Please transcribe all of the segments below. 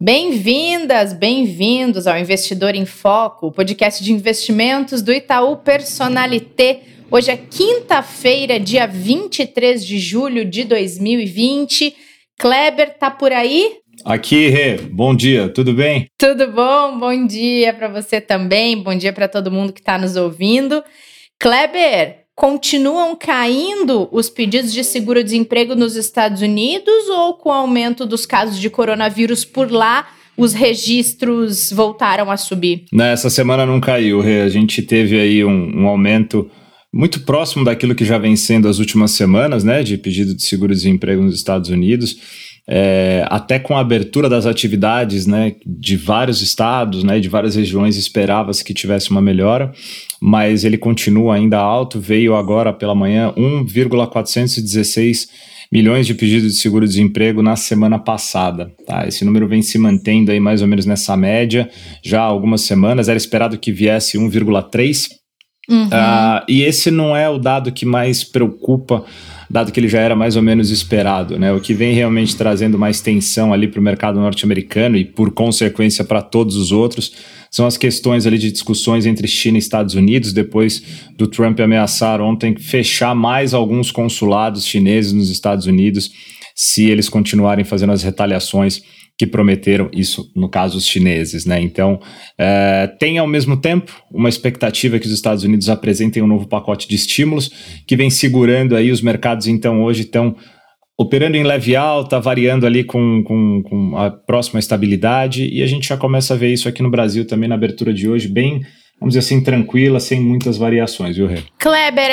Bem-vindas, bem-vindos ao Investidor em Foco, o podcast de investimentos do Itaú Personalité. Hoje é quinta-feira, dia 23 de julho de 2020. Kleber, tá por aí? Aqui, Rê. Bom dia, tudo bem? Tudo bom? Bom dia para você também, bom dia para todo mundo que está nos ouvindo. Kleber, continuam caindo os pedidos de seguro-desemprego nos Estados Unidos ou com o aumento dos casos de coronavírus por lá, os registros voltaram a subir? Essa semana não caiu, Rê. A gente teve aí um aumento muito próximo daquilo que já vem sendo as últimas semanas, de pedido de seguro-desemprego nos Estados Unidos. Até com a abertura das atividades de vários estados, de várias regiões, esperava-se que tivesse uma melhora, mas ele continua ainda alto, veio agora pela manhã 1,416 milhões de pedidos de seguro-desemprego na semana passada. Tá? Esse número vem se mantendo aí mais ou menos nessa média já há algumas semanas, era esperado que viesse 1,3. Uhum. E esse não é o dado que mais preocupa, dado que ele já era mais ou menos esperado, O que vem realmente trazendo mais tensão ali para o mercado norte-americano e, por consequência, para todos os outros, são as questões ali de discussões entre China e Estados Unidos, depois do Trump ameaçar ontem fechar mais alguns consulados chineses nos Estados Unidos se eles continuarem fazendo as retaliações que prometeram, isso no caso os chineses, Então, tem ao mesmo tempo uma expectativa que os Estados Unidos apresentem um novo pacote de estímulos que vem segurando aí os mercados, então hoje estão operando em leve alta, variando ali com a próxima estabilidade, e a gente já começa a ver isso aqui no Brasil também na abertura de hoje, bem, vamos dizer assim, tranquila, sem muitas variações, viu, Rê? Kleber,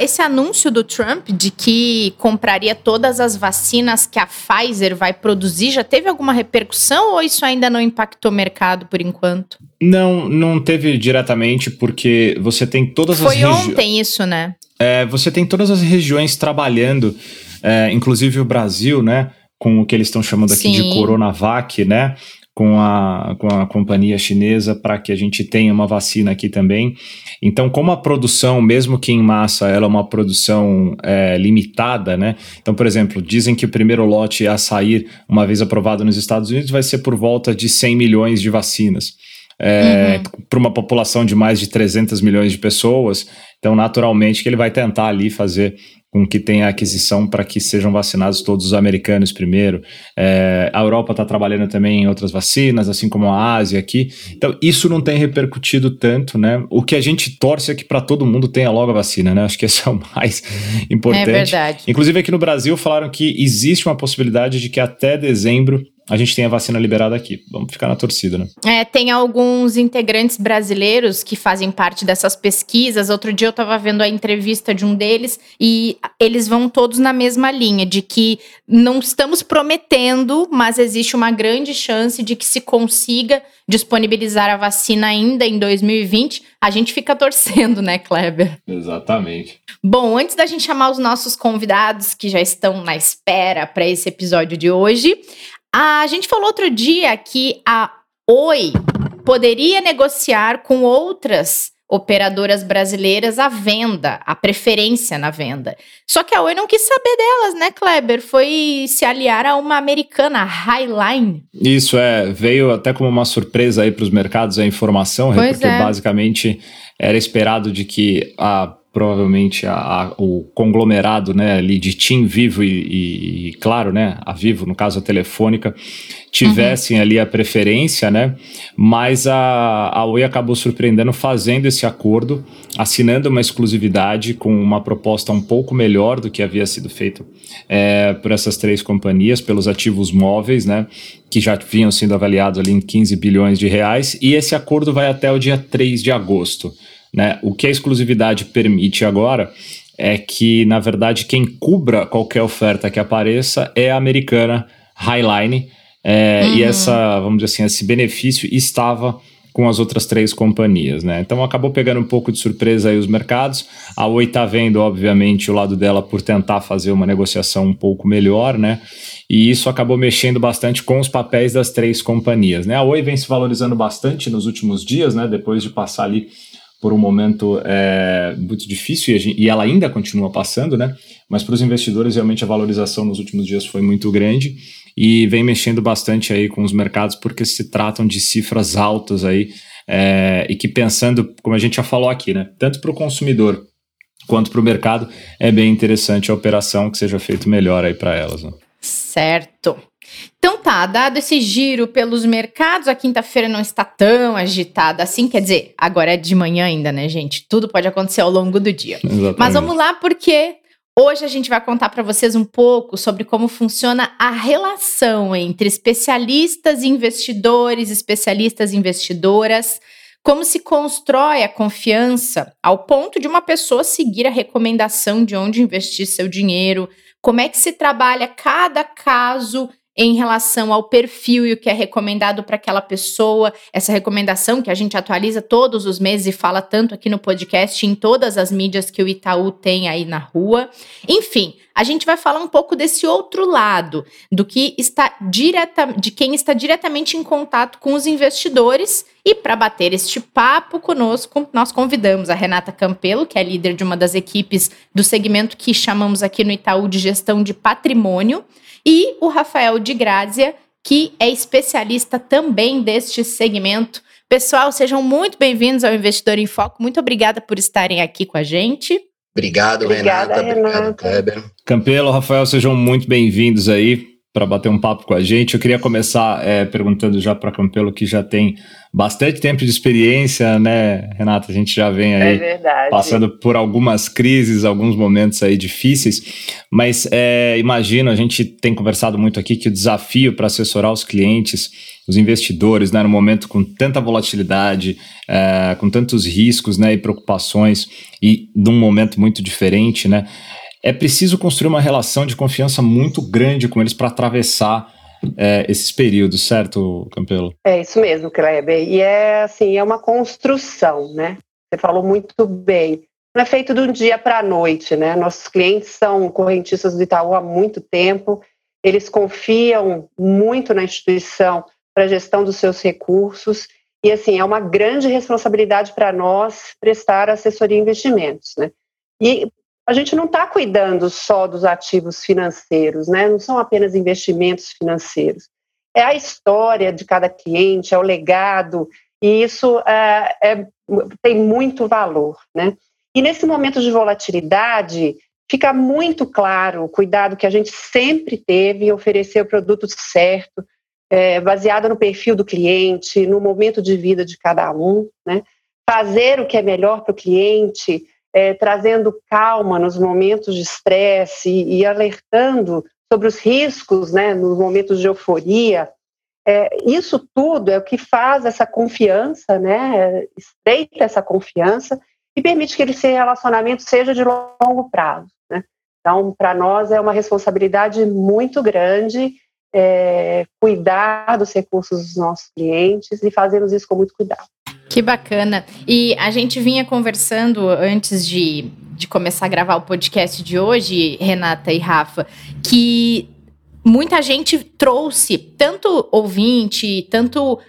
esse anúncio do Trump de que compraria todas as vacinas que a Pfizer vai produzir, já teve alguma repercussão ou isso ainda não impactou o mercado por enquanto? Não, não teve diretamente, porque você tem todas as regiões... Foi ontem isso, você tem todas as regiões trabalhando, inclusive o Brasil, com o que eles estão chamando aqui de Coronavac, com a companhia chinesa para que a gente tenha uma vacina aqui também. Então, como a produção, mesmo que em massa, ela é uma produção limitada, Então, por exemplo, dizem que o primeiro lote a sair, uma vez aprovado nos Estados Unidos, vai ser por volta de 100 milhões de vacinas. Para uma população de mais de 300 milhões de pessoas, então naturalmente que ele vai tentar ali fazer com que tenha aquisição para que sejam vacinados todos os americanos primeiro. A Europa está trabalhando também em outras vacinas, assim como a Ásia aqui. Então, isso não tem repercutido tanto, O que a gente torce é que para todo mundo tenha logo a vacina, Acho que esse é o mais importante. É verdade. Inclusive aqui no Brasil falaram que existe uma possibilidade de que até dezembro a gente tem a vacina liberada aqui. Vamos ficar na torcida, Tem alguns integrantes brasileiros que fazem parte dessas pesquisas. Outro dia eu estava vendo a entrevista de um deles e eles vão todos na mesma linha, de que não estamos prometendo, mas existe uma grande chance de que se consiga disponibilizar a vacina ainda em 2020. A gente fica torcendo, Kleber? Exatamente. Bom, antes da gente chamar os nossos convidados que já estão na espera para esse episódio de hoje... A gente falou outro dia que a Oi poderia negociar com outras operadoras brasileiras a venda, a preferência na venda. Só que a Oi não quis saber delas, Kleber? Foi se aliar a uma americana, a Highline. Isso, veio até como uma surpresa aí para os mercados a informação, porque basicamente era esperado de que provavelmente o conglomerado ali de Tim, Vivo e claro, a Vivo, no caso a Telefônica, tivessem ali a preferência, mas a Oi acabou surpreendendo fazendo esse acordo, assinando uma exclusividade com uma proposta um pouco melhor do que havia sido feito por essas três companhias, pelos ativos móveis, que já vinham sendo avaliados ali em 15 bilhões de reais, e esse acordo vai até o dia 3 de agosto. O que a exclusividade permite agora é que, na verdade, quem cubra qualquer oferta que apareça é a americana Highline, E essa, vamos dizer assim, esse benefício estava com as outras três companhias, né? Então acabou pegando um pouco de surpresa aí os mercados. A Oi está vendo, obviamente, o lado dela por tentar fazer uma negociação um pouco melhor, né? E isso acabou mexendo bastante com os papéis das três companhias, né? A Oi vem se valorizando bastante nos últimos dias, né? Depois de passar ali por um momento muito difícil, e ela ainda continua passando, né? Mas para os investidores, realmente, a valorização nos últimos dias foi muito grande e vem mexendo bastante aí com os mercados, porque se tratam de cifras altas aí, e que, pensando, como a gente já falou aqui, né? Tanto para o consumidor quanto para o mercado, é bem interessante a operação que seja feito melhor aí para elas, né? Certo. Então tá, dado esse giro pelos mercados, a quinta-feira não está tão agitada assim, quer dizer, agora é de manhã ainda, né, gente? Tudo pode acontecer ao longo do dia. Exatamente. Mas vamos lá, porque hoje a gente vai contar para vocês um pouco sobre como funciona a relação entre especialistas e investidores, especialistas e investidoras, como se constrói a confiança ao ponto de uma pessoa seguir a recomendação de onde investir seu dinheiro, como é que se trabalha cada caso em relação ao perfil e o que é recomendado para aquela pessoa, essa recomendação que a gente atualiza todos os meses e fala tanto aqui no podcast, em todas as mídias que o Itaú tem aí na rua. Enfim, a gente vai falar um pouco desse outro lado, do que está de quem está diretamente em contato com os investidores. E para bater este papo conosco, nós convidamos a Renata Campelo, que é líder de uma das equipes do segmento que chamamos aqui no Itaú de gestão de patrimônio, e o Rafael de Grazia, que é especialista também deste segmento. Pessoal, sejam muito bem-vindos ao Investidor em Foco. Muito obrigada por estarem aqui com a gente. Obrigado, Renata. Obrigado, Kleber. Campelo, Rafael, sejam muito bem-vindos aí para bater um papo com a gente. Eu queria começar perguntando já para Campelo, que já tem bastante tempo de experiência, né, Renata? A gente já vem aí passando por algumas crises, alguns momentos aí difíceis, mas imagino, a gente tem conversado muito aqui que o desafio para assessorar os clientes, os investidores, né, no momento com tanta volatilidade, com tantos riscos, né, e preocupações, e num momento muito diferente, né? É preciso construir uma relação de confiança muito grande com eles para atravessar esses períodos, certo, Campelo? É isso mesmo, Kleber. E é assim, é uma construção, né? Você falou muito bem. Não é feito de um dia para a noite, né? Nossos clientes são correntistas do Itaú há muito tempo. Eles confiam muito na instituição para a gestão dos seus recursos. E assim, é uma grande responsabilidade para nós prestar assessoria e investimentos, né? E a gente não está cuidando só dos ativos financeiros, né? Não são apenas investimentos financeiros. É a história de cada cliente, é o legado, e isso tem muito valor, né? E nesse momento de volatilidade, fica muito claro o cuidado que a gente sempre teve em oferecer o produto certo, baseado no perfil do cliente, no momento de vida de cada um, né? Fazer o que é melhor para o cliente, trazendo calma nos momentos de estresse e alertando sobre os riscos, né, nos momentos de euforia. Isso tudo é o que faz essa confiança, né, estreita essa confiança e permite que esse relacionamento seja de longo prazo, né? Então, para nós é uma responsabilidade muito grande cuidar dos recursos dos nossos clientes e fazermos isso com muito cuidado. Que bacana. E a gente vinha conversando antes de começar a gravar o podcast de hoje, Renata e Rafa, que muita gente trouxe, tanto ouvinte, tanto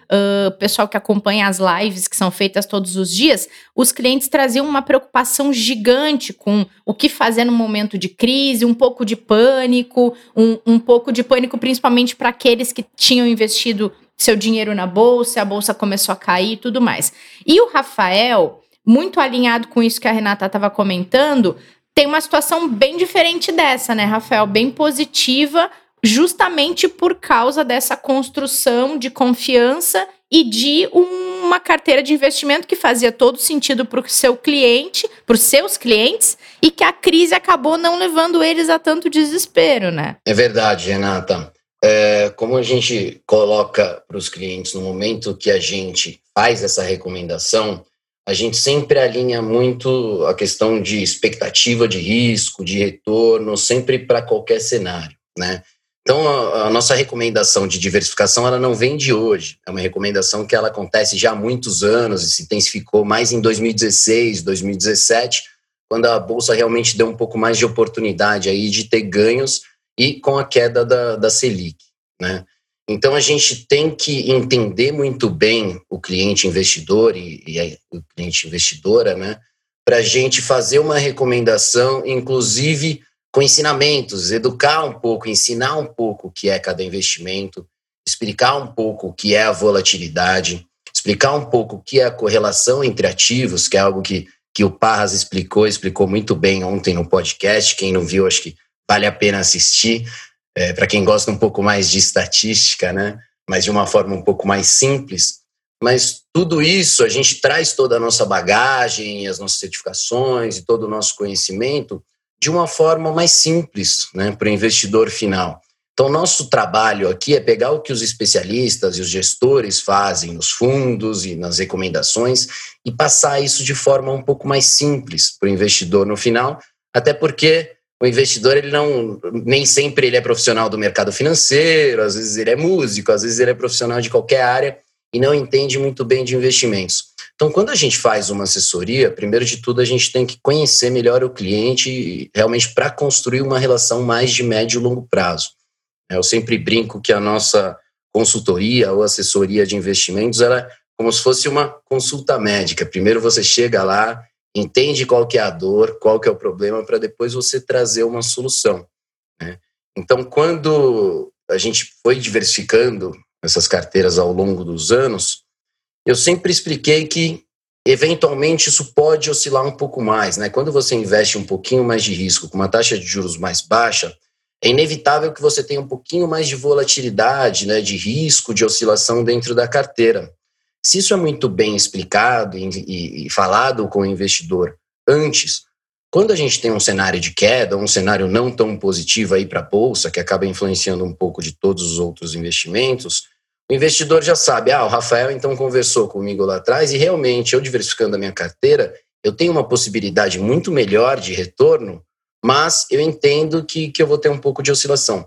pessoal que acompanha as lives que são feitas todos os dias, os clientes traziam uma preocupação gigante com o que fazer no momento de crise, um pouco de pânico, um pouco de pânico principalmente para aqueles que tinham investido seu dinheiro na bolsa, a bolsa começou a cair e tudo mais. E o Rafael, muito alinhado com isso que a Renata estava comentando, tem uma situação bem diferente dessa, né, Rafael? Bem positiva, justamente por causa dessa construção de confiança e de uma carteira de investimento que fazia todo sentido para o seu cliente, para os seus clientes, e que a crise acabou não levando eles a tanto desespero, né? É verdade, Renata. Como a gente coloca para os clientes no momento que a gente faz essa recomendação, a gente sempre alinha muito a questão de expectativa de risco, de retorno, sempre para qualquer cenário, né? Então, a nossa recomendação de diversificação ela não vem de hoje. É uma recomendação que ela acontece já há muitos anos e se intensificou mais em 2016, 2017, quando a Bolsa realmente deu um pouco mais de oportunidade aí de ter ganhos e com a queda da Selic, né? Então, a gente tem que entender muito bem o cliente investidor e o cliente investidora, né? Para a gente fazer uma recomendação, inclusive com ensinamentos, educar um pouco, ensinar um pouco o que é cada investimento, explicar um pouco o que é a volatilidade, explicar um pouco o que é a correlação entre ativos, que é algo que o Parras explicou muito bem ontem no podcast. Quem não viu, acho que vale a pena assistir, para quem gosta um pouco mais de estatística, né? Mas de uma forma um pouco mais simples. Mas tudo isso, a gente traz toda a nossa bagagem, as nossas certificações e todo o nosso conhecimento de uma forma mais simples, né, para o investidor final. Então, nosso trabalho aqui é pegar o que os especialistas e os gestores fazem nos fundos e nas recomendações e passar isso de forma um pouco mais simples para o investidor no final, até porque o investidor nem sempre ele é profissional do mercado financeiro, às vezes ele é músico, às vezes ele é profissional de qualquer área e não entende muito bem de investimentos. Então, quando a gente faz uma assessoria, primeiro de tudo a gente tem que conhecer melhor o cliente realmente para construir uma relação mais de médio e longo prazo. Eu sempre brinco que a nossa consultoria ou assessoria de investimentos ela é como se fosse uma consulta médica. Primeiro você chega lá, entende qual que é a dor, qual que é o problema, para depois você trazer uma solução, né? Então, quando a gente foi diversificando essas carteiras ao longo dos anos, eu sempre expliquei que, eventualmente, isso pode oscilar um pouco mais, né? Quando você investe um pouquinho mais de risco, com uma taxa de juros mais baixa, é inevitável que você tenha um pouquinho mais de volatilidade, né? De risco, de oscilação dentro da carteira. Se isso é muito bem explicado e falado com o investidor antes, quando a gente tem um cenário de queda, um cenário não tão positivo aí para a Bolsa, que acaba influenciando um pouco de todos os outros investimentos, o investidor já sabe, o Rafael então conversou comigo lá atrás e realmente eu diversificando a minha carteira, eu tenho uma possibilidade muito melhor de retorno, mas eu entendo que eu vou ter um pouco de oscilação.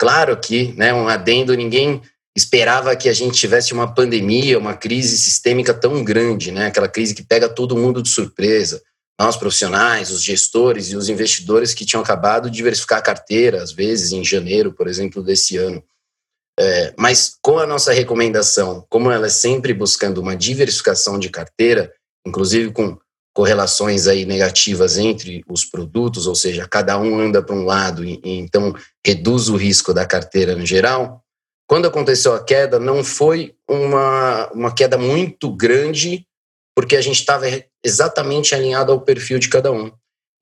Claro que, né, um adendo, ninguém esperava que a gente tivesse uma pandemia, uma crise sistêmica tão grande, né? Aquela crise que pega todo mundo de surpresa. Nós, profissionais, os gestores e os investidores que tinham acabado de diversificar a carteira, às vezes em janeiro, por exemplo, desse ano. Mas com a nossa recomendação, como ela é sempre buscando uma diversificação de carteira, inclusive com correlações aí negativas entre os produtos, ou seja, cada um anda para um lado e então reduz o risco da carteira no geral. Quando aconteceu a queda, não foi uma queda muito grande, porque a gente estava exatamente alinhado ao perfil de cada um.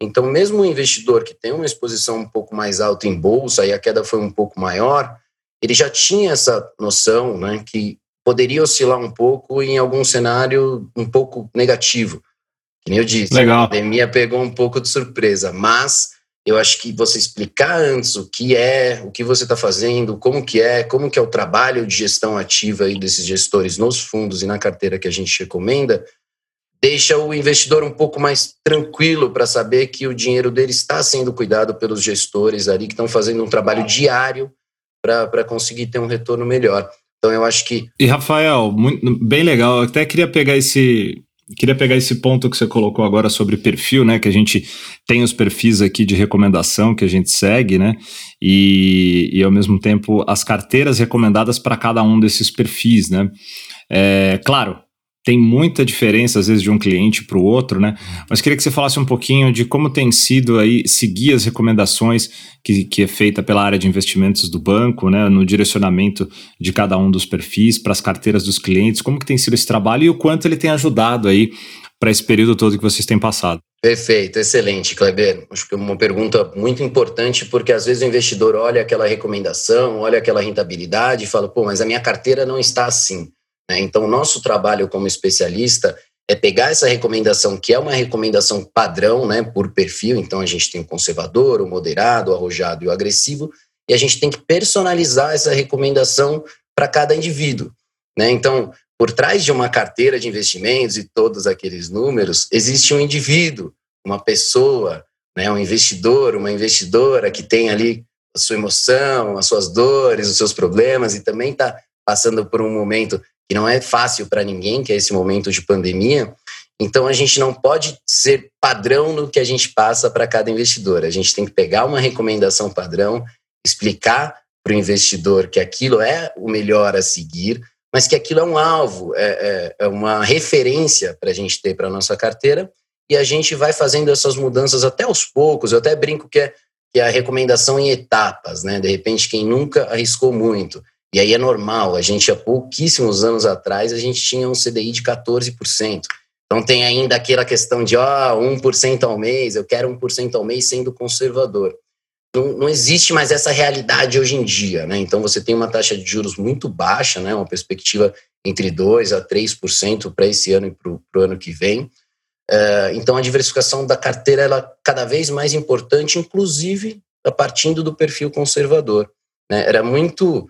Então, mesmo o investidor que tem uma exposição um pouco mais alta em bolsa e a queda foi um pouco maior, ele já tinha essa noção, né, que poderia oscilar um pouco em algum cenário um pouco negativo. Que nem eu disse, legal. A pandemia pegou um pouco de surpresa, mas eu acho que você explicar antes o que é, o que você está fazendo, como que é o trabalho de gestão ativa aí desses gestores nos fundos e na carteira que a gente recomenda, deixa o investidor um pouco mais tranquilo para saber que o dinheiro dele está sendo cuidado pelos gestores ali que estão fazendo um trabalho diário para conseguir ter um retorno melhor. Então eu acho que... E Rafael, muito, bem legal, eu até queria pegar esse ponto que você colocou agora sobre perfil, né? Que a gente tem os perfis aqui de recomendação que a gente segue, né? E ao mesmo tempo as carteiras recomendadas para cada um desses perfis, né? Claro, tem muita diferença às vezes de um cliente para o outro, né? Mas queria que você falasse um pouquinho de como tem sido aí seguir as recomendações que é feita pela área de investimentos do banco, né? No direcionamento de cada um dos perfis para as carteiras dos clientes, como que tem sido esse trabalho e o quanto ele tem ajudado aí para esse período todo que vocês têm passado. Perfeito, excelente, Kleber. Acho que é uma pergunta muito importante porque às vezes o investidor olha aquela recomendação, olha aquela rentabilidade e fala, mas a minha carteira não está assim. Então, o nosso trabalho como especialista é pegar essa recomendação, que é uma recomendação padrão, né, por perfil. Então, a gente tem o conservador, o moderado, o arrojado e o agressivo. E a gente tem que personalizar essa recomendação para cada indivíduo, né? Então, por trás de uma carteira de investimentos e todos aqueles números, existe um indivíduo, uma pessoa, né, um investidor, uma investidora que tem ali a sua emoção, as suas dores, os seus problemas, e também está passando por um momento que não é fácil para ninguém, que é esse momento de pandemia. Então, a gente não pode ser padrão no que a gente passa para cada investidor. A gente tem que pegar uma recomendação padrão, explicar para o investidor que aquilo é o melhor a seguir, mas que aquilo é um alvo, é uma referência para a gente ter para a nossa carteira, e a gente vai fazendo essas mudanças até aos poucos. Eu até brinco que é a recomendação em etapas, né? De repente, quem nunca arriscou muito. E aí é normal, a gente há pouquíssimos anos atrás, a gente tinha um CDI de 14%. Então tem ainda aquela questão de 1% ao mês, eu quero 1% ao mês sendo conservador. Não existe mais essa realidade hoje em dia, né? Então você tem uma taxa de juros muito baixa, né? Uma perspectiva entre 2% a 3% para esse ano e para o ano que vem. Então a diversificação da carteira ela é cada vez mais importante, inclusive partindo do perfil conservador, né? Era muito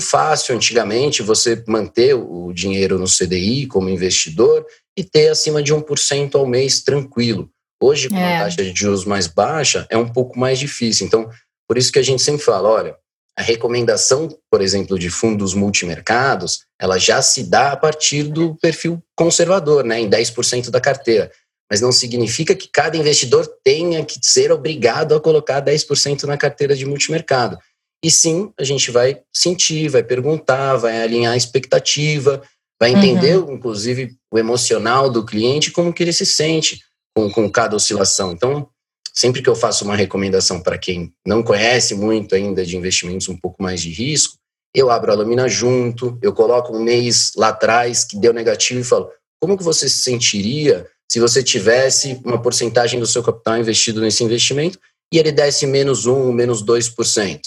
fácil antigamente você manter o dinheiro no CDI como investidor e ter acima de 1% ao mês tranquilo. Hoje, com a taxa de juros mais baixa, é um pouco mais difícil. Então, por isso que a gente sempre fala, olha, a recomendação, por exemplo, de fundos multimercados, ela já se dá a partir do perfil conservador, né, em 10% da carteira. Mas não significa que cada investidor tenha que ser obrigado a colocar 10% na carteira de multimercado. E sim, a gente vai sentir, vai perguntar, vai alinhar a expectativa, vai entender, inclusive, o emocional do cliente, como que ele se sente com cada oscilação. Então, sempre que eu faço uma recomendação para quem não conhece muito ainda de investimentos um pouco mais de risco, eu abro a Lumina junto, eu coloco um mês lá atrás que deu negativo e falo, como que você se sentiria se você tivesse uma porcentagem do seu capital investido nesse investimento e ele desse menos 1%, menos 2%?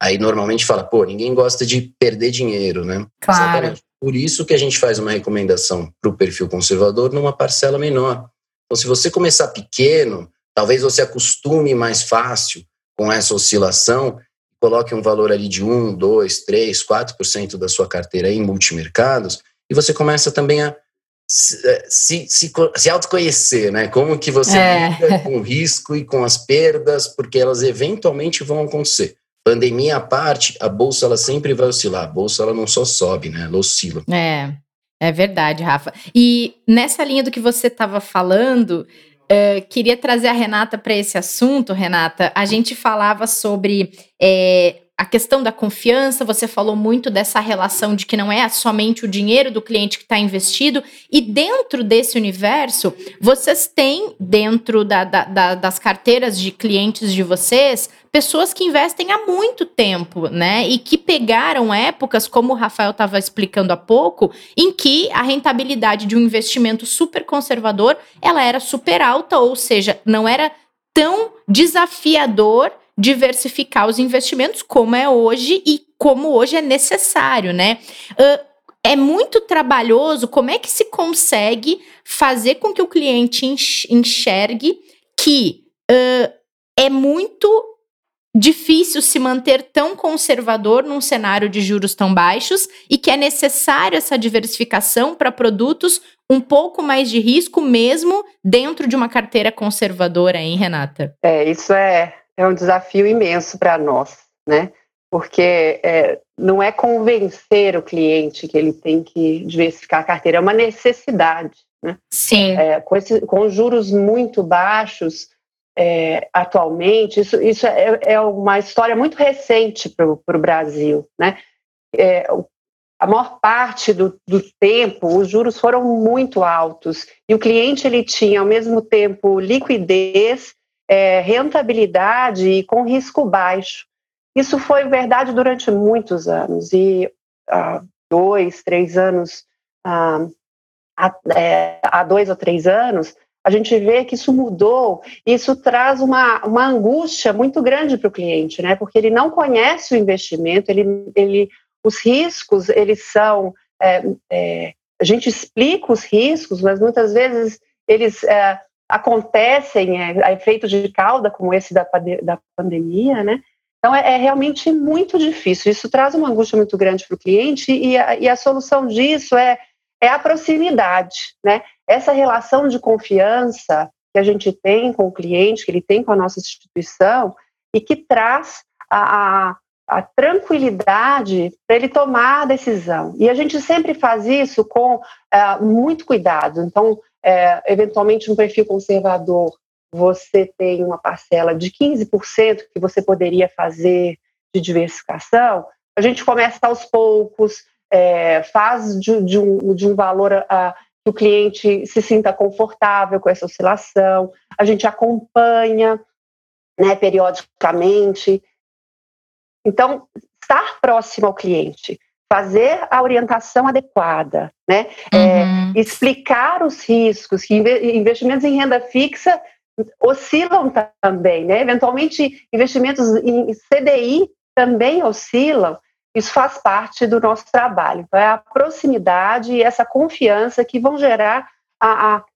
Aí normalmente fala, ninguém gosta de perder dinheiro, né? Claro. Exatamente. Por isso que a gente faz uma recomendação para o perfil conservador numa parcela menor. Então, se você começar pequeno, talvez você acostume mais fácil com essa oscilação, coloque um valor ali de 1%, 2%, 3%, 4% da sua carteira em multimercados e você começa também a se autoconhecer, né? Como que você lida com o risco e com as perdas, porque elas eventualmente vão acontecer. Pandemia à parte, a bolsa ela sempre vai oscilar. A bolsa ela não só sobe, né? Ela oscila. É verdade, Rafa. E nessa linha do que você estava falando, queria trazer a Renata para esse assunto. Renata, a gente falava sobre a questão da confiança, você falou muito dessa relação de que não é somente o dinheiro do cliente que está investido, e dentro desse universo, vocês têm dentro das carteiras de clientes de vocês, pessoas que investem há muito tempo, né? E que pegaram épocas, como o Rafael estava explicando há pouco, em que a rentabilidade de um investimento super conservador, ela era super alta, ou seja, não era tão desafiador diversificar os investimentos como é hoje e como hoje é necessário, né? É muito trabalhoso. Como é que se consegue fazer com que o cliente enxergue que é muito difícil se manter tão conservador num cenário de juros tão baixos e que é necessário essa diversificação para produtos um pouco mais de risco mesmo dentro de uma carteira conservadora, hein, Renata? Isso é um desafio imenso para nós, né? Porque não é convencer o cliente que ele tem que diversificar a carteira, é uma necessidade, né? Sim. Com juros muito baixos atualmente, isso é uma história muito recente para o Brasil, né? A maior parte do tempo, os juros foram muito altos e o cliente ele tinha, ao mesmo tempo, liquidez, rentabilidade e com risco baixo. Isso foi verdade durante muitos anos e 2, 3 anos, há 2 ou 3 anos, a gente vê que isso mudou. Isso traz uma angústia muito grande para o cliente, né? Porque ele não conhece o investimento, os riscos, eles são... a gente explica os riscos, mas muitas vezes eles... acontecem a efeitos de cauda, como esse da pandemia, né? Então, é realmente muito difícil. Isso traz uma angústia muito grande para o cliente e a solução disso é a proximidade, né? Essa relação de confiança que a gente tem com o cliente, que ele tem com a nossa instituição e que traz a tranquilidade para ele tomar a decisão. E a gente sempre faz isso com muito cuidado. Então, eventualmente, um perfil conservador, você tem uma parcela de 15% que você poderia fazer de diversificação. A gente começa aos poucos, faz de um valor que o cliente se sinta confortável com essa oscilação. A gente acompanha, né, periodicamente. Então, estar próximo ao cliente, fazer a orientação adequada, né? Uhum. Explicar os riscos, que investimentos em renda fixa oscilam também, né? Eventualmente, investimentos em CDI também oscilam. Isso faz parte do nosso trabalho. É a proximidade e essa confiança que vão gerar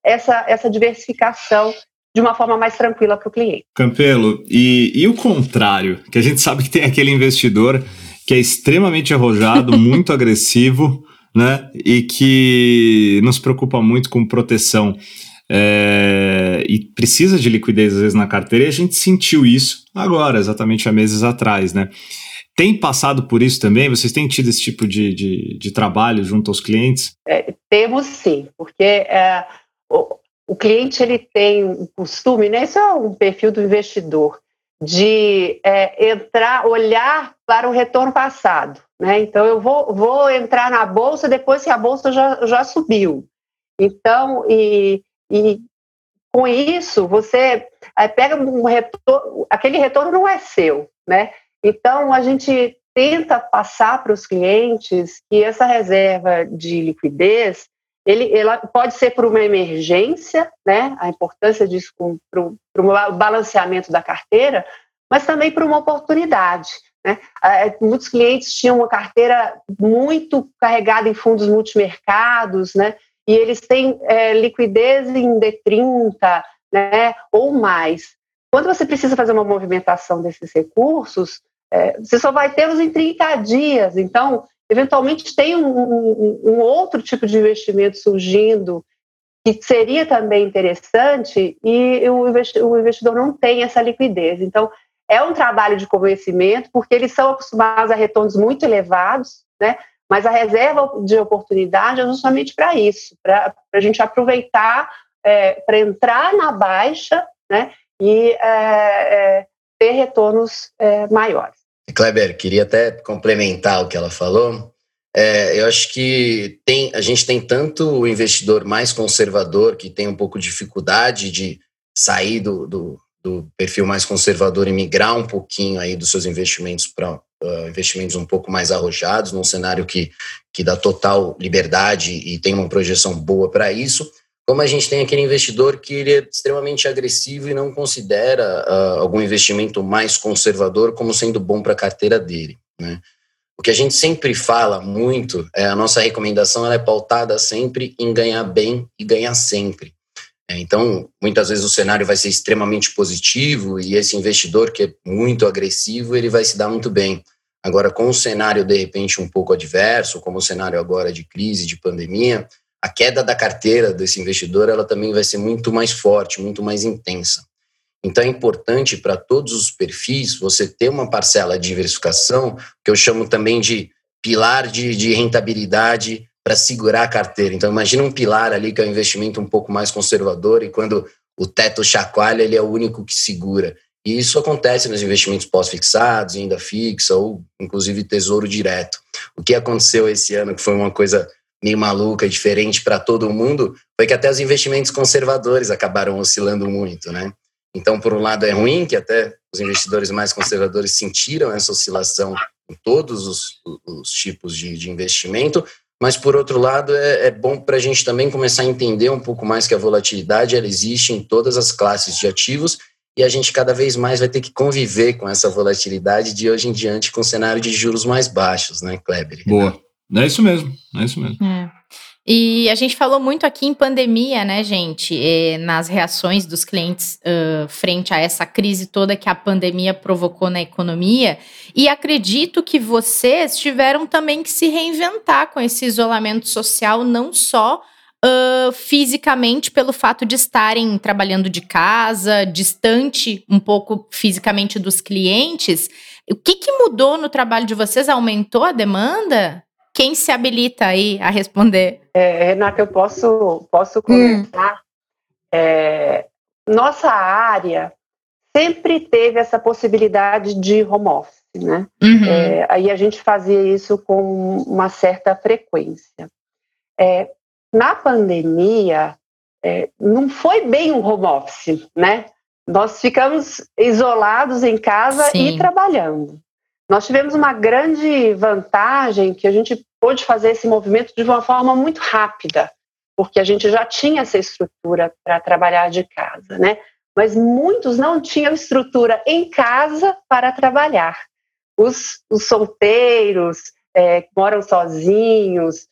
essa diversificação de uma forma mais tranquila para o cliente. Campelo, e o contrário? Que a gente sabe que tem aquele investidor que é extremamente arrojado, muito agressivo, né? E que não se preocupa muito com proteção. E precisa de liquidez às vezes na carteira, e a gente sentiu isso agora, exatamente há meses atrás, né? Tem passado por isso também? Vocês têm tido esse tipo de trabalho junto aos clientes? Temos sim, porque o cliente ele tem um costume, né? Isso é um perfil do investidor, de olhar para o retorno passado, né? Então eu vou entrar na bolsa depois que a bolsa já subiu. Então, e com isso, você pega um retorno, aquele retorno não é seu, né? Então, a gente tenta passar para os clientes que essa reserva de liquidez, ela pode ser para uma emergência, né? A importância disso para o balanceamento da carteira, mas também para uma oportunidade, né? Muitos clientes tinham uma carteira muito carregada em fundos multimercados, né? E eles têm liquidez em D30, né, ou mais. Quando você precisa fazer uma movimentação desses recursos, você só vai tê-los em 30 dias. Então, eventualmente, tem um outro tipo de investimento surgindo que seria também interessante e o investidor não tem essa liquidez. Então, é um trabalho de convencimento, porque eles são acostumados a retornos muito elevados, né? Mas a reserva de oportunidade é justamente para isso, para a gente aproveitar, para entrar na baixa, né, e ter retornos maiores. Kleber, queria até complementar o que ela falou. Eu acho que a gente tem tanto o investidor mais conservador, que tem um pouco de dificuldade de sair do perfil mais conservador e migrar um pouquinho aí dos seus investimentos para investimentos um pouco mais arrojados, num cenário que dá total liberdade e tem uma projeção boa para isso, como a gente tem aquele investidor que ele é extremamente agressivo e não considera algum investimento mais conservador como sendo bom para a carteira dele, né? O que a gente sempre fala muito, a nossa recomendação ela é pautada sempre em ganhar bem e ganhar sempre. Então, muitas vezes o cenário vai ser extremamente positivo e esse investidor que é muito agressivo, ele vai se dar muito bem. Agora, com o cenário, de repente, um pouco adverso, como o cenário agora de crise, de pandemia, a queda da carteira desse investidor ela também vai ser muito mais forte, muito mais intensa. Então, é importante para todos os perfis você ter uma parcela de diversificação, que eu chamo também de pilar de rentabilidade, para segurar a carteira. Então, imagina um pilar ali que é um investimento um pouco mais conservador e quando o teto chacoalha, ele é o único que segura. E isso acontece nos investimentos pós-fixados, renda fixa ou, inclusive, tesouro direto. O que aconteceu esse ano, que foi uma coisa meio maluca, diferente para todo mundo, foi que até os investimentos conservadores acabaram oscilando muito, né? Então, por um lado, é ruim que até os investidores mais conservadores sentiram essa oscilação em todos os tipos de investimento, mas, por outro lado, é bom para a gente também começar a entender um pouco mais que a volatilidade ela existe em todas as classes de ativos e a gente cada vez mais vai ter que conviver com essa volatilidade de hoje em diante com um cenário de juros mais baixos, né, Kleber? Boa. É isso mesmo, é isso mesmo. E a gente falou muito aqui em pandemia, né, gente, nas reações dos clientes frente a essa crise toda que a pandemia provocou na economia, e acredito que vocês tiveram também que se reinventar com esse isolamento social, não só fisicamente pelo fato de estarem trabalhando de casa, distante um pouco fisicamente dos clientes, O que mudou no trabalho de vocês? Aumentou a demanda? Quem se habilita aí a responder? Renata, eu posso começar. Nossa área sempre teve essa possibilidade de home office, né? Uhum. Aí a gente fazia isso com uma certa frequência. Na pandemia, não foi bem um home office, né? Nós ficamos isolados em casa. Sim. E trabalhando. Nós tivemos uma grande vantagem que a gente pôde fazer esse movimento de uma forma muito rápida, porque a gente já tinha essa estrutura para trabalhar de casa, né? Mas muitos não tinham estrutura em casa para trabalhar. Os solteiros, que moram sozinhos,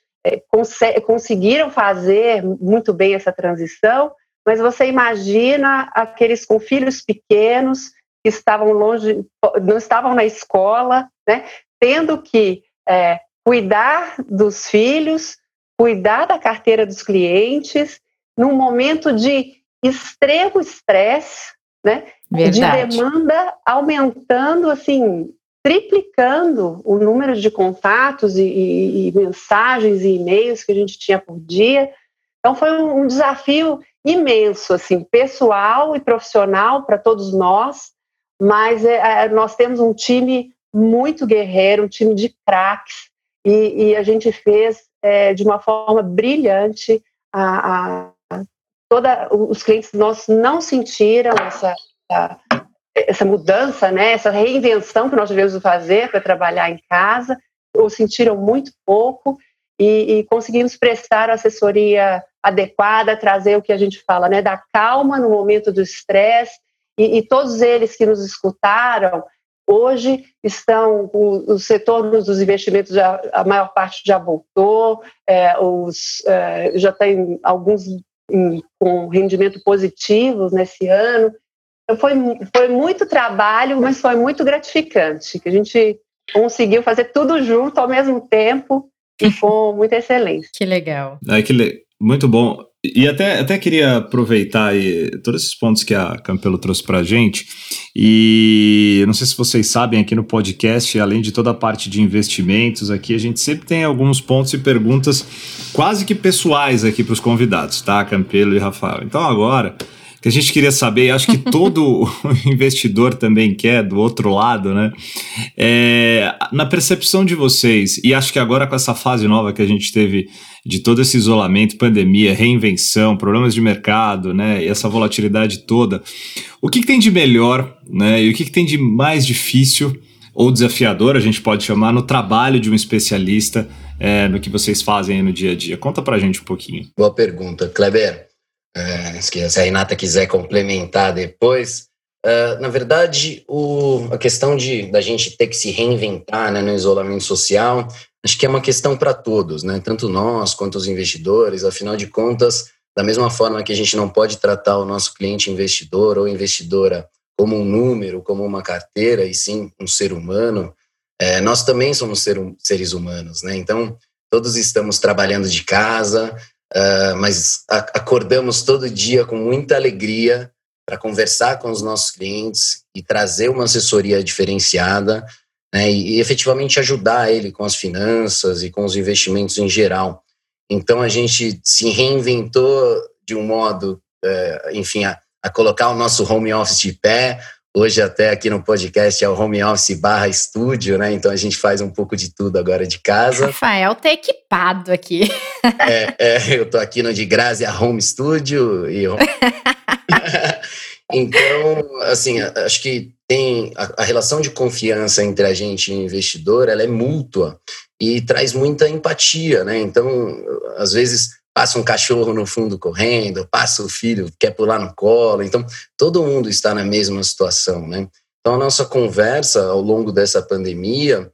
conseguiram fazer muito bem essa transição, mas você imagina aqueles com filhos pequenos que estavam longe, não estavam na escola, né? Tendo que cuidar dos filhos, cuidar da carteira dos clientes, num momento de extremo estresse, né? Verdade. De demanda aumentando, assim, triplicando o número de contatos e mensagens e e-mails que a gente tinha por dia. Então foi um desafio imenso, assim, pessoal e profissional para todos nós, mas nós temos um time muito guerreiro, um time de craques, e a gente fez de uma forma brilhante os clientes nossos não sentiram essa mudança, né? Essa reinvenção que nós devemos fazer para trabalhar em casa, ou sentiram muito pouco, e conseguimos prestar a assessoria adequada, trazer o que a gente fala, né? Da calma no momento do estresse, e todos eles que nos escutaram, hoje estão, o setor dos investimentos, a maior parte já voltou, já tem alguns com rendimento positivo nesse ano. Então foi muito trabalho, mas foi muito gratificante, que a gente conseguiu fazer tudo junto ao mesmo tempo e com muita excelência. Que legal. Muito bom. E até queria aproveitar aí todos esses pontos que a Campelo trouxe para a gente, e não sei se vocês sabem, aqui no podcast, além de toda a parte de investimentos aqui, a gente sempre tem alguns pontos e perguntas quase que pessoais aqui para os convidados, tá, Campelo e Rafael? Então agora, que a gente queria saber, acho que todo investidor também quer, do outro lado, né? Na percepção de vocês, e acho que agora com essa fase nova que a gente teve de todo esse isolamento, pandemia, reinvenção, problemas de mercado, né, e essa volatilidade toda, o que tem de melhor, né, e o que tem de mais difícil ou desafiador, a gente pode chamar, no trabalho de um especialista, no que vocês fazem aí no dia a dia? Conta pra gente um pouquinho. Boa pergunta, Kleber. Se a Renata quiser complementar depois, na verdade, a questão da gente ter que se reinventar, né, no isolamento social, acho que é uma questão para todos, né? Tanto nós quanto os investidores. Afinal de contas, da mesma forma que a gente não pode tratar o nosso cliente investidor ou investidora como um número, como uma carteira, e sim um ser humano, nós também somos seres humanos, né? Então, todos estamos trabalhando de casa, mas acordamos todo dia com muita alegria para conversar com os nossos clientes e trazer uma assessoria diferenciada, né, e efetivamente ajudar ele com as finanças e com os investimentos em geral. Então a gente se reinventou de um modo, a colocar o nosso home office de pé. Hoje até aqui no podcast é o home office /estúdio, né? Então a gente faz um pouco de tudo agora de casa. Rafael tá equipado aqui. Eu tô aqui no De Grazia Home Studio e Então, assim, acho que tem a relação de confiança entre a gente e o investidor, ela é mútua e traz muita empatia, né? Então, às vezes, passa um cachorro no fundo correndo, passa o filho que quer pular no colo. Então, todo mundo está na mesma situação, né? Então, a nossa conversa ao longo dessa pandemia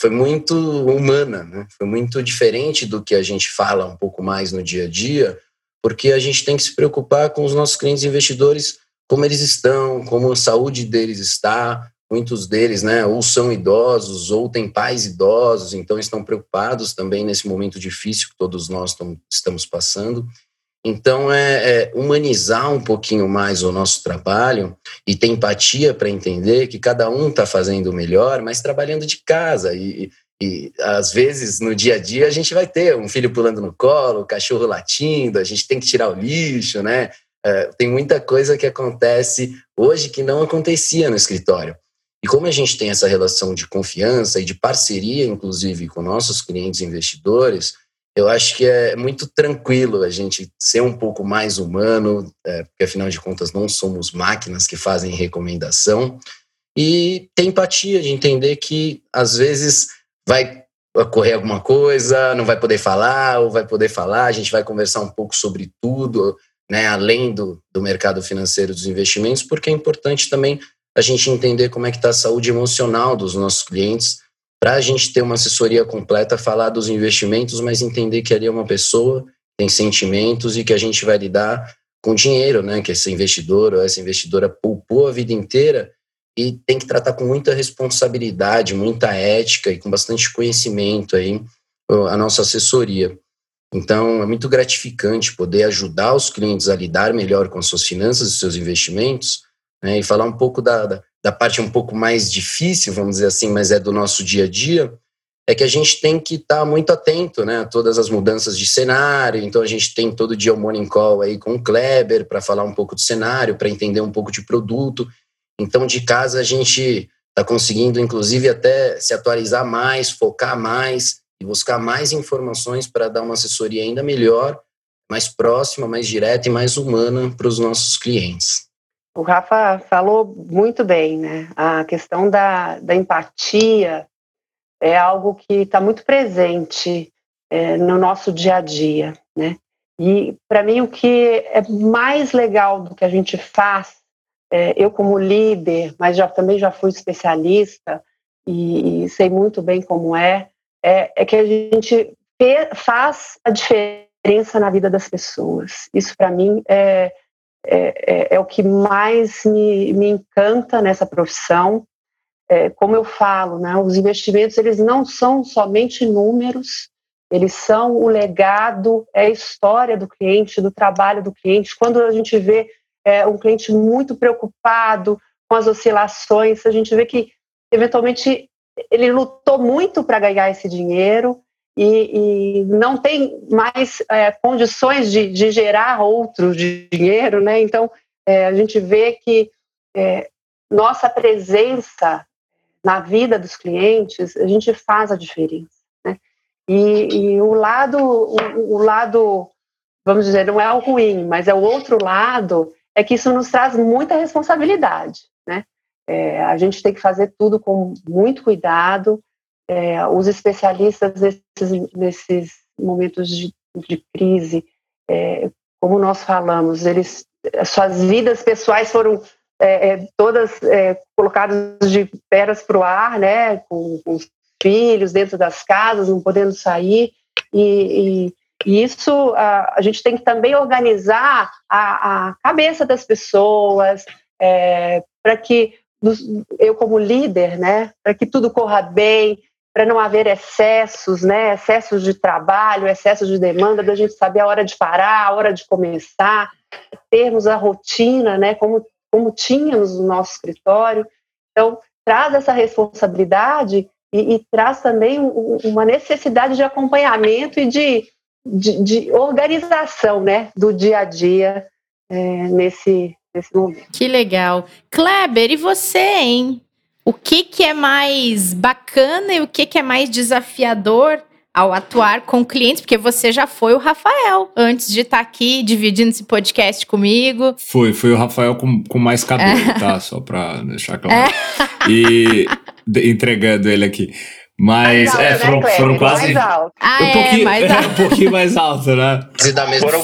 foi muito humana, né? Foi muito diferente do que a gente fala um pouco mais no dia a dia, porque a gente tem que se preocupar com os nossos clientes investidores, como eles estão, como a saúde deles está. Muitos deles, né, ou são idosos ou têm pais idosos, então estão preocupados também nesse momento difícil que todos nós estamos passando. Então, é humanizar um pouquinho mais o nosso trabalho e ter empatia para entender que cada um está fazendo o melhor, mas trabalhando de casa. E às vezes, no dia a dia, a gente vai ter um filho pulando no colo, o cachorro latindo, a gente tem que tirar o lixo, né? Tem muita coisa que acontece hoje que não acontecia no escritório. E como a gente tem essa relação de confiança e de parceria, inclusive, com nossos clientes e investidores, eu acho que é muito tranquilo a gente ser um pouco mais humano, porque, afinal de contas, não somos máquinas que fazem recomendação. E ter empatia de entender que, às vezes, vai ocorrer alguma coisa, não vai poder falar ou vai poder falar. A gente vai conversar um pouco sobre tudo, né, além do mercado financeiro dos investimentos, porque é importante também a gente entender como é que está a saúde emocional dos nossos clientes, para a gente ter uma assessoria completa, falar dos investimentos, mas entender que ali é uma pessoa, tem sentimentos e que a gente vai lidar com dinheiro, né? Que esse investidor ou essa investidora poupou a vida inteira e tem que tratar com muita responsabilidade, muita ética e com bastante conhecimento aí a nossa assessoria. Então, é muito gratificante poder ajudar os clientes a lidar melhor com as suas finanças e seus investimentos, né, e falar um pouco da parte um pouco mais difícil, vamos dizer assim, mas é do nosso dia a dia, é que a gente tem que estar muito atento, né, a todas as mudanças de cenário. Então, a gente tem todo dia o morning call aí com o Kleber para falar um pouco do cenário, para entender um pouco de produto. Então, de casa, a gente está conseguindo, inclusive, até se atualizar mais, focar mais e buscar mais informações para dar uma assessoria ainda melhor, mais próxima, mais direta e mais humana para os nossos clientes. O Rafa falou muito bem, né? A questão da empatia é algo que está muito presente no nosso dia a dia, né? E, para mim, o que é mais legal do que a gente faz, eu como líder, mas também já fui especialista e sei muito bem como é que a gente faz a diferença na vida das pessoas. Isso, para mim, é o que mais me encanta nessa profissão. Como eu falo, né, os investimentos, eles não são somente números, eles são o legado, é a história do cliente, do trabalho do cliente. Quando a gente vê um cliente muito preocupado com as oscilações, a gente vê que, eventualmente, ele lutou muito para ganhar esse dinheiro e não tem mais condições de gerar outro dinheiro, né? Então, a gente vê que nossa presença na vida dos clientes, a gente faz a diferença, né? E o lado, vamos dizer, não é o ruim, mas é o outro lado, é que isso nos traz muita responsabilidade, né? A gente tem que fazer tudo com muito cuidado. Os especialistas nesses momentos de crise, como nós falamos, suas vidas pessoais foram todas colocadas de pernas para o ar, né, com os filhos dentro das casas, não podendo sair, e isso a gente tem que também organizar a cabeça das pessoas, para que eu como líder, né, para que tudo corra bem, para não haver excessos, né? Excessos de trabalho, excessos de demanda, da gente saber a hora de parar, a hora de começar, termos a rotina, né? Como tínhamos no nosso escritório. Então, traz essa responsabilidade e traz também uma necessidade de acompanhamento e de organização, né? Do dia a dia, nesse momento. Que legal. Kleber, e você, hein? O que é mais bacana e o que é mais desafiador ao atuar com clientes? Porque você já foi o Rafael, antes de estar aqui dividindo esse podcast comigo. Foi o Rafael com mais cabelo, tá? Só pra deixar claro. E entregando ele aqui. Mas alto, foram quase... Mais alto. Um pouquinho mais alto, né?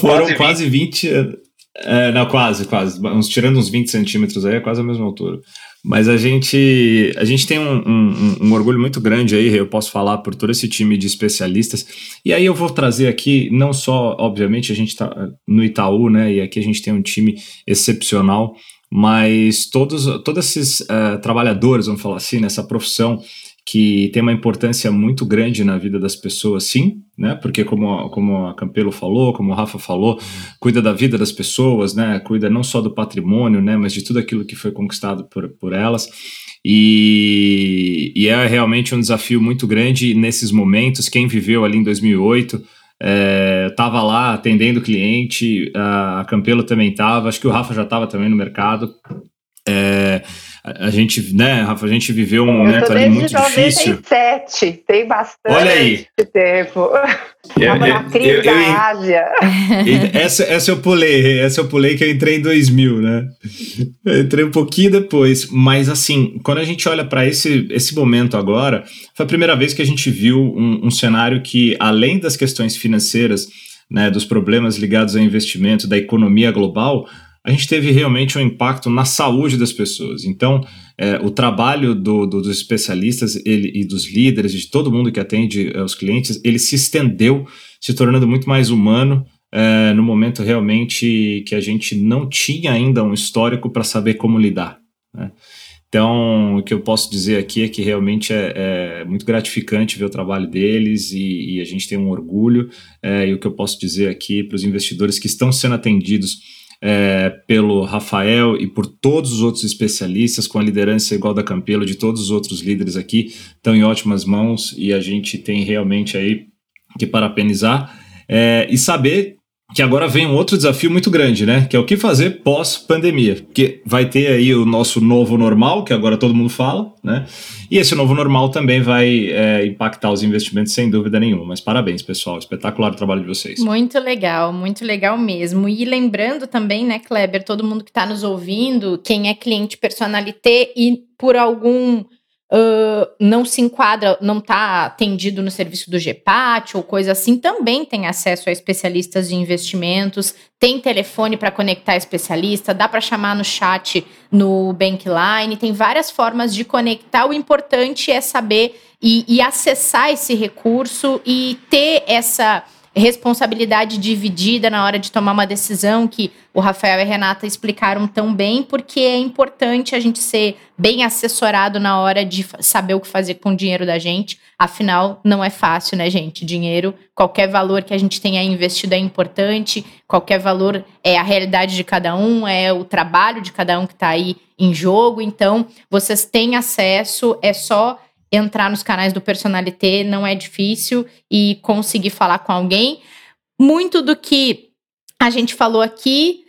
Foram quase 20 anos. Não, quase. Tirando uns 20 centímetros aí, é quase a mesma altura. Mas a gente tem um orgulho muito grande aí, eu posso falar por todo esse time de especialistas. E aí eu vou trazer aqui, não só, obviamente, a gente está no Itaú, né? E aqui a gente tem um time excepcional, mas todos esses trabalhadores, vamos falar assim, nessa profissão, que tem uma importância muito grande na vida das pessoas, sim, né? Porque como a Campelo falou, como o Rafa falou, cuida da vida das pessoas, né? Cuida não só do patrimônio, né? Mas de tudo aquilo que foi conquistado por elas. E é realmente um desafio muito grande nesses momentos. Quem viveu ali em 2008... estava lá atendendo o cliente, a Campelo também estava, acho que o Rafa já estava também no mercado. A gente, né, Rafa, a gente viveu um momento ali muito difícil. 97, tem bastante Olha aí. Tempo. Na crise da Ásia. Essa eu pulei que eu entrei em 2000, né? Eu entrei um pouquinho depois, mas assim, quando a gente olha para esse momento agora, foi a primeira vez que a gente viu um cenário que, além das questões financeiras, né, dos problemas ligados ao investimento, da economia global, a gente teve realmente um impacto na saúde das pessoas. Então, o trabalho dos especialistas e dos líderes, de todo mundo que atende os clientes, ele se estendeu, se tornando muito mais humano, no momento realmente que a gente não tinha ainda um histórico para saber como lidar, né? Então, o que eu posso dizer aqui é que realmente é muito gratificante ver o trabalho deles e a gente tem um orgulho. E o que eu posso dizer aqui para os investidores que estão sendo atendidos pelo Rafael e por todos os outros especialistas, com a liderança igual da Campelo, de todos os outros líderes aqui, estão em ótimas mãos e a gente tem realmente aí que parabenizar e saber que agora vem um outro desafio muito grande, né? Que é o que fazer pós-pandemia, porque vai ter aí o nosso novo normal, que agora todo mundo fala, né? E esse novo normal também vai impactar os investimentos, sem dúvida nenhuma. Mas parabéns, pessoal, espetacular o trabalho de vocês. Muito legal mesmo. E lembrando também, né, Kleber, todo mundo que está nos ouvindo, quem é cliente Personalité e por algum... não se enquadra, não está atendido no serviço do GEPAT ou coisa assim, também tem acesso a especialistas de investimentos, tem telefone para conectar especialista, dá para chamar no chat no Bankline, tem várias formas de conectar. O importante é saber e acessar esse recurso e ter essa responsabilidade dividida na hora de tomar uma decisão, que o Rafael e a Renata explicaram tão bem, porque é importante a gente ser bem assessorado na hora de saber o que fazer com o dinheiro da gente. Afinal, não é fácil, né, gente? Dinheiro, qualquer valor que a gente tenha investido é importante, qualquer valor é a realidade de cada um, é o trabalho de cada um que está aí em jogo. Então, vocês têm acesso, é só entrar nos canais do Personalité, não é difícil, e conseguir falar com alguém. Muito do que a gente falou aqui,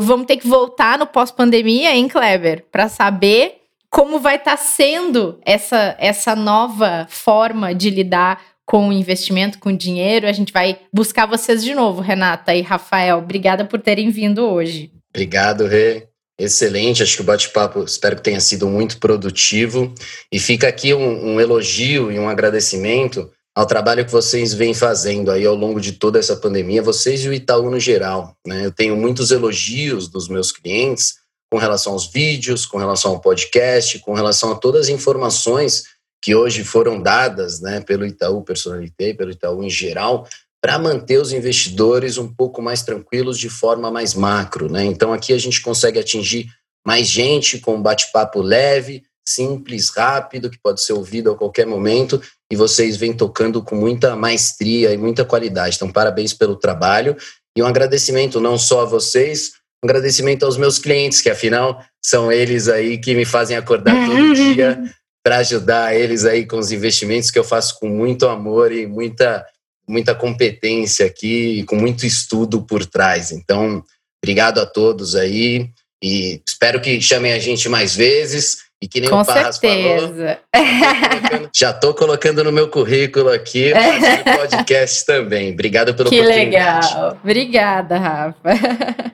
vamos ter que voltar no pós-pandemia, hein, Kleber? Para saber como vai estar sendo essa nova forma de lidar com o investimento, com o dinheiro. A gente vai buscar vocês de novo, Renata e Rafael. Obrigada por terem vindo hoje. Obrigado, Rê. Excelente, acho que o bate-papo espero que tenha sido muito produtivo e fica aqui um elogio e um agradecimento ao trabalho que vocês vêm fazendo aí ao longo de toda essa pandemia, vocês e o Itaú no geral, né? Eu tenho muitos elogios dos meus clientes com relação aos vídeos, com relação ao podcast, com relação a todas as informações que hoje foram dadas, né, pelo Itaú Personalité, pelo Itaú em geral, para manter os investidores um pouco mais tranquilos de forma mais macro, né? Então aqui a gente consegue atingir mais gente com um bate-papo leve, simples, rápido, que pode ser ouvido a qualquer momento, e vocês vêm tocando com muita maestria e muita qualidade. Então parabéns pelo trabalho e um agradecimento não só a vocês, um agradecimento aos meus clientes, que afinal são eles aí que me fazem acordar todo dia para ajudar eles aí com os investimentos que eu faço com muito amor e muita competência aqui e com muito estudo por trás. Então, obrigado a todos aí e espero que chamem a gente mais vezes e que nem com o Parras certeza. Falou. Já estou colocando no meu currículo aqui o podcast também. Obrigado pela oportunidade. Que legal. Obrigada, Rafa.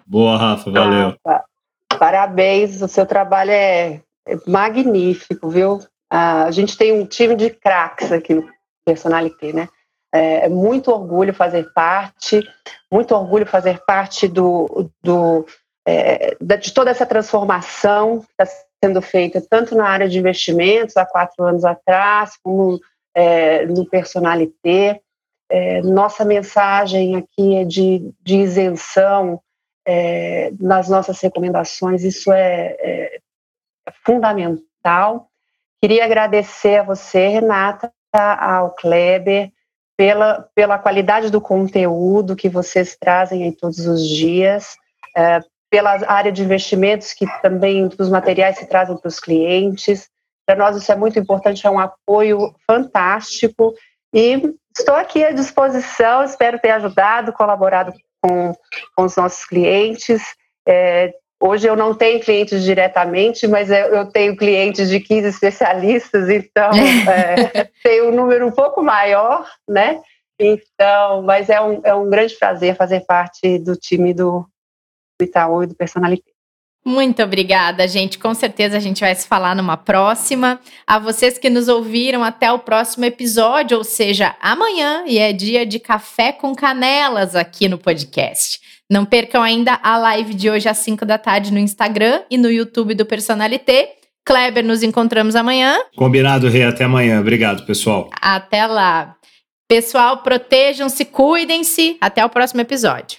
Boa, Rafa. Valeu. Rafa, parabéns. O seu trabalho é magnífico, viu? A gente tem um time de craques aqui no Personalité, né? É muito orgulho fazer parte, de toda essa transformação que está sendo feita tanto na área de investimentos há 4 anos atrás, como no Personalité. Nossa mensagem aqui é de isenção nas nossas recomendações, isso é fundamental. Queria agradecer a você, Renata, ao Kleber, pela qualidade do conteúdo que vocês trazem aí todos os dias, pela área de investimentos que também os materiais se trazem para os clientes. Para nós isso é muito importante, é um apoio fantástico. E estou aqui à disposição, espero ter ajudado, colaborado com os nossos clientes. Hoje eu não tenho clientes diretamente, mas eu tenho clientes de 15 especialistas, então tem um número um pouco maior, né? Então, mas é um grande prazer fazer parte do time do Itaú e do Personalité. Muito obrigada, gente. Com certeza a gente vai se falar numa próxima. A vocês que nos ouviram, até o próximo episódio, ou seja, amanhã, e é dia de café com canelas aqui no podcast. Não percam ainda a live de hoje às 5 da tarde no Instagram e no YouTube do Personalité. Kleber, nos encontramos amanhã. Combinado, Rê. Até amanhã. Obrigado, pessoal. Até lá. Pessoal, protejam-se, cuidem-se. Até o próximo episódio.